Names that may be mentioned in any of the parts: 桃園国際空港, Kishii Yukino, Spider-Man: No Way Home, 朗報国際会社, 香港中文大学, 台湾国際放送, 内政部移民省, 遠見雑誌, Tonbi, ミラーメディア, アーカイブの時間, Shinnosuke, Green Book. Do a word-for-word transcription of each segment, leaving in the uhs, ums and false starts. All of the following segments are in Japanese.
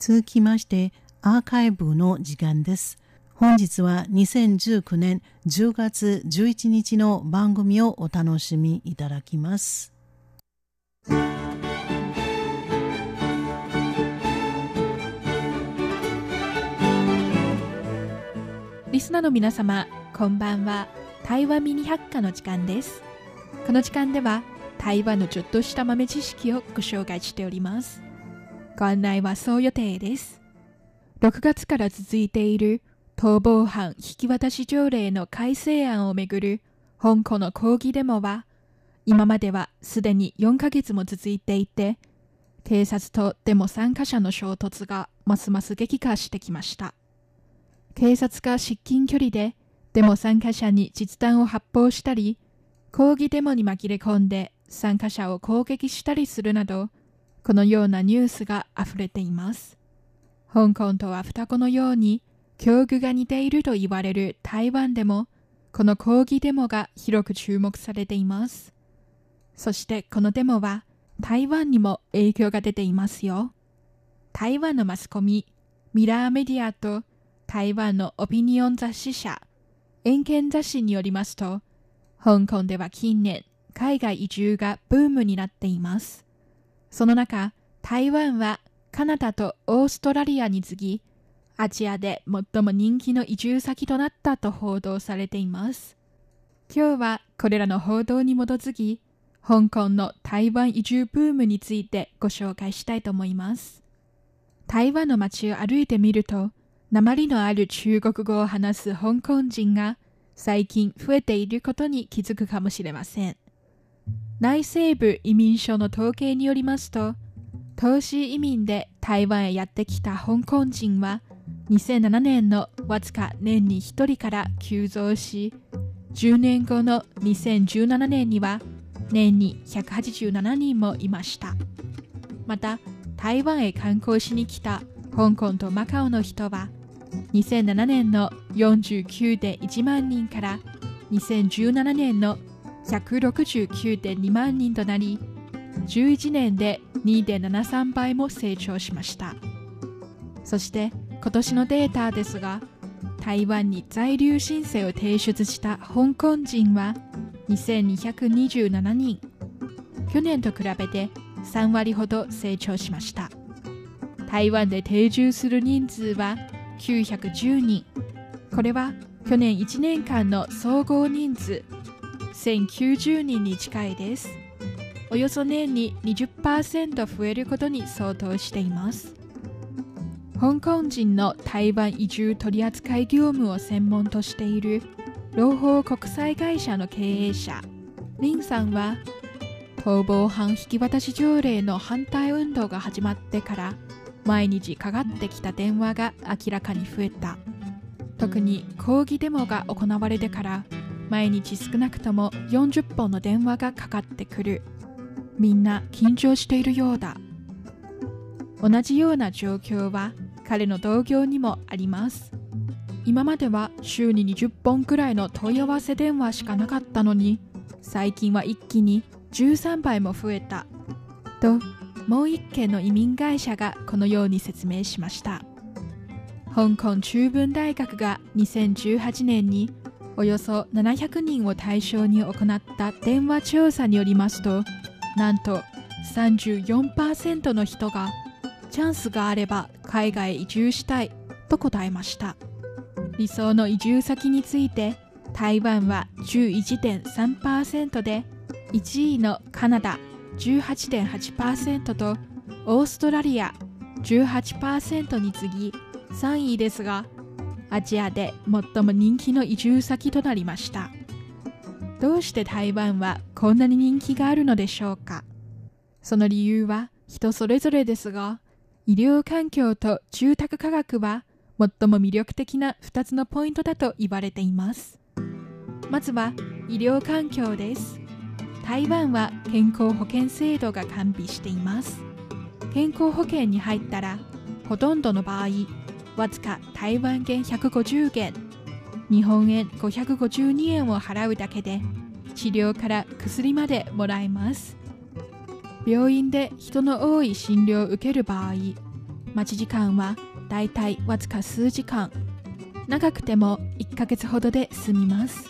続きましてアーカイブの時間です。本日はにせんじゅうきゅうねんじゅうがつじゅういちにちの番組をお楽しみいただきます。リスナーの皆様、こんばんは。台湾ミニ百科の時間です。この時間では台湾のちょっとした豆知識をご紹介しております。ご案内はそう予定です。ろくがつから続いている逃亡犯引き渡し条例の改正案をめぐる香港の抗議デモは、今まではすでによんかげつも続いていて、警察とデモ参加者の衝突がますます激化してきました。警察が至近距離でデモ参加者に実弾を発砲したり、抗議デモに紛れ込んで参加者を攻撃したりするなど、このようなニュースがあふれています。香港とは双子のように境遇が似ていると言われる台湾でも、この抗議デモが広く注目されています。そしてこのデモは台湾にも影響が出ていますよ。台湾のマスコミ、ミラーメディアと台湾のオピニオン雑誌社、遠見雑誌によりますと、香港では近年、海外移住がブームになっています。その中、台湾はカナダとオーストラリアに次ぎ、アジアで最も人気の移住先となったと報道されています。今日はこれらの報道に基づき、香港の台湾移住ブームについてご紹介したいと思います。台湾の街を歩いてみると、訛りのある中国語を話す香港人が最近増えていることに気づくかもしれません。内政部移民省の統計によりますと、投資移民で台湾へやってきた香港人は、にせんななねんのわずか年にひとりから急増し、じゅうねんごのにせんじゅうななねんには年にひゃくはちじゅうななにんもいました。また、台湾へ観光しに来た香港とマカオの人は、にせんななねんの よんじゅうきゅうてんいちまんにんからにせんじゅうななねんの ひゃくろくじゅうきゅうてんにまんにんとなり、じゅういちねんで にてんななさん 倍も成長しました。そして、今年のデータですが、台湾に在留申請を提出した香港人はにせんにひゃくにじゅうななにん、去年と比べてさんわりほど成長しました。台湾で定住する人数はきゅうひゃくじゅうにん、これは去年いちねんかんの総合人数せんきゅうじゅうにんに近いです。およそ年に にじゅっパーセント 増えることに相当しています。香港人の台湾移住取扱業務を専門としている朗報国際会社の経営者林さんは、逃亡犯引き渡し条例の反対運動が始まってから毎日かかってきた電話が明らかに増えた。特に抗議デモが行われてから毎日少なくともよんじゅっぽんの電話がかかってくる。みんな緊張しているようだ。同じような状況は彼の同業にもあります。今までは週ににじゅっぽんくらいの問い合わせ電話しかなかったのに、最近は一気にじゅうさんばいも増えた。と、もう一件の移民会社がこのように説明しました。香港中文大学がにせんじゅうはちねんにおよそななひゃくにんを対象に行った電話調査によりますと、なんと さんじゅうよんパーセント の人がチャンスがあれば海外へ移住したいと答えました。理想の移住先について、台湾は じゅういちてんさんパーセント で、いちいのカナダ じゅうはちてんはちパーセント とオーストラリア じゅうはちパーセント に次ぎさんいですが、アジアで最も人気の移住先となりました。どうして台湾はこんなに人気があるのでしょうか。その理由は人それぞれですが、医療環境と住宅価格は最も魅力的なふたつのポイントだと言われています。まずは医療環境です。台湾は健康保険制度が完備しています。健康保険に入ったら、ほとんどの場合、わずか台湾元ひゃくごじゅうげん、日本円ごひゃくごじゅうにえんを払うだけで、治療から薬までもらえます。病院で人の多い診療を受ける場合、待ち時間はだいたいわずか数時間、長くてもいっかげつほどで済みます。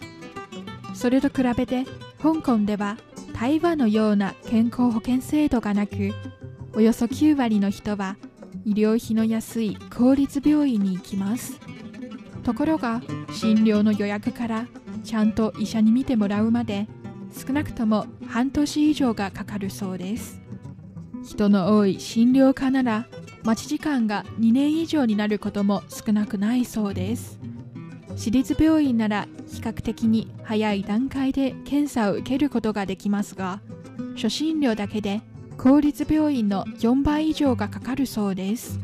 それと比べて香港では台湾のような健康保険制度がなく、およそきゅうわりの人は医療費の安い公立病院に行きます。ところが診療の予約からちゃんと医者に診てもらうまで少なくとも半年以上がかかるそうです。人の多い診療科なら待ち時間がにねん以上になることも少なくないそうです。私立病院なら比較的に早い段階で検査を受けることができますが、初診料だけで公立病院のよんばい以上がかかるそうです。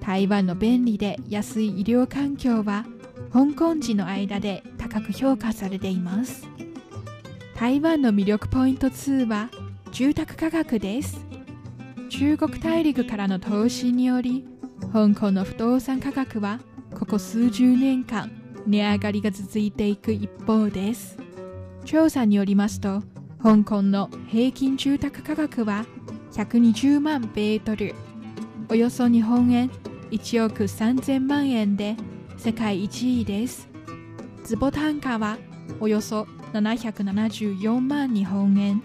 台湾の便利で安い医療環境は香港人の間で高く評価されています。台湾の魅力ポイントツーは住宅価格です。中国大陸からの投資により香港の不動産価格はここ数十年間値上がりが続いていく一方です。調査によりますと香港の平均住宅価格はひゃくにじゅうまんベートル、およそ日本円いちおくさんぜんまんえんで世界いちいです。坪単価はおよそななひゃくななじゅうよんまんにほんえん、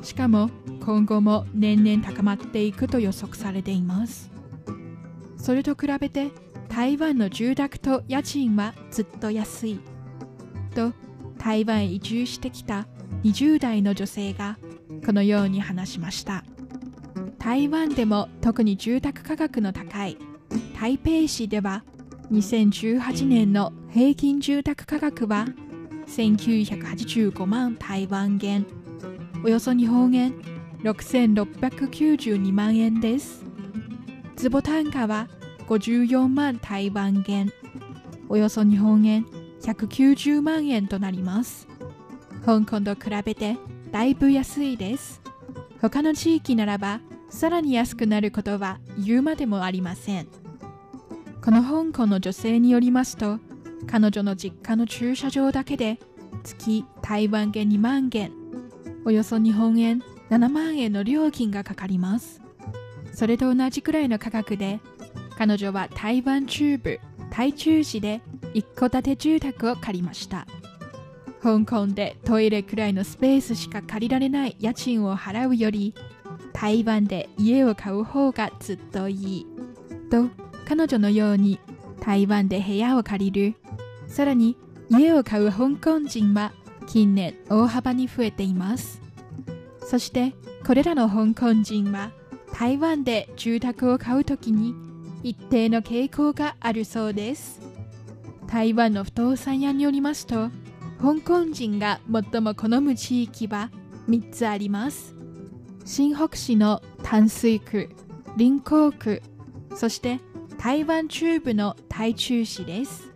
しかも今後も年々高まっていくと予測されています。それと比べて台湾の住宅と家賃はずっと安いと、台湾へ移住してきたにじゅうだいの女性がこのように話しました。台湾でも特に住宅価格の高い台北市ではにせんじゅうはちねんの平均住宅価格はせんきゅうひゃくはちじゅうごまんたいわんげん、およそ日本円ろくせんろっぴゃくきゅうじゅうにまんえんです。坪単価はごじゅうよんまんたいわんげん、およそ日本円ひゃくきゅうじゅうまんえんとなります。香港と比べてだいぶ安いです。他の地域ならばさらに安くなることは言うまでもありません。この香港の女性によりますと、彼女の実家の駐車場だけで月たいわんげにまんげん、およそ日本円ななまんえんの料金がかかります。それと同じくらいの価格で彼女は台湾中部台中市で一戸建て住宅を借りました。香港でトイレくらいのスペースしか借りられない家賃を払うより台湾で家を買う方がずっといいと、彼女のように台湾で部屋を借りる、さらに家を買う香港人は近年大幅に増えています。そしてこれらの香港人は台湾で住宅を買うときに一定の傾向があるそうです。台湾の不動産屋によりますと、香港人が最も好む地域はみっつあります。新北市の淡水区、臨港区、そして台湾中部の台中市です。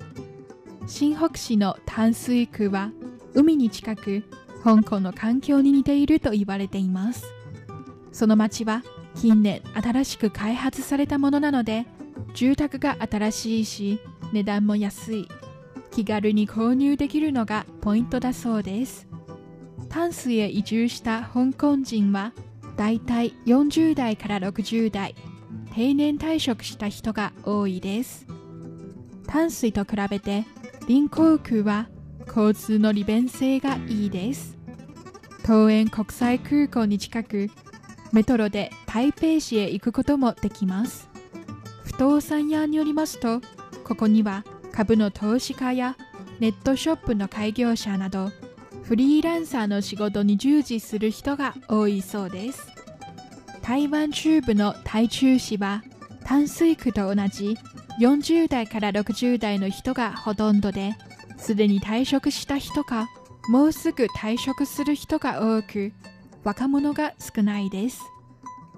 新北市の淡水区は海に近く、香港の環境に似ていると言われています。その町は近年新しく開発されたものなので、住宅が新しいし値段も安い、気軽に購入できるのがポイントだそうです。淡水へ移住した香港人はだいたいよんじゅうだいからろくじゅうだい、定年退職した人が多いです。淡水と比べて臨港区は交通の利便性がいいです。桃園国際空港に近く、メトロで台北市へ行くこともできます。不動産屋によりますと、ここには株の投資家やネットショップの開業者などフリーランサーの仕事に従事する人が多いそうです。台湾中部の台中市は淡水区と同じよんじゅうだいからろくじゅうだいの人がほとんどで、すでに退職した人かもうすぐ退職する人が多く、若者が少ないです。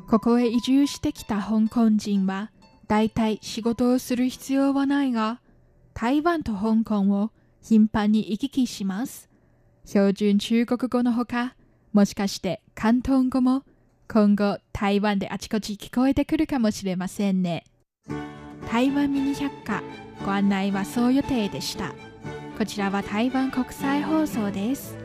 ここへ移住してきた香港人はだいたい仕事をする必要はないが、台湾と香港を頻繁に行き来します。標準中国語のほか、もしかして広東語も今後台湾であちこち聞こえてくるかもしれませんね。台湾ミニ百科、ご案内はそう予定でした。こちらは台湾国際放送です。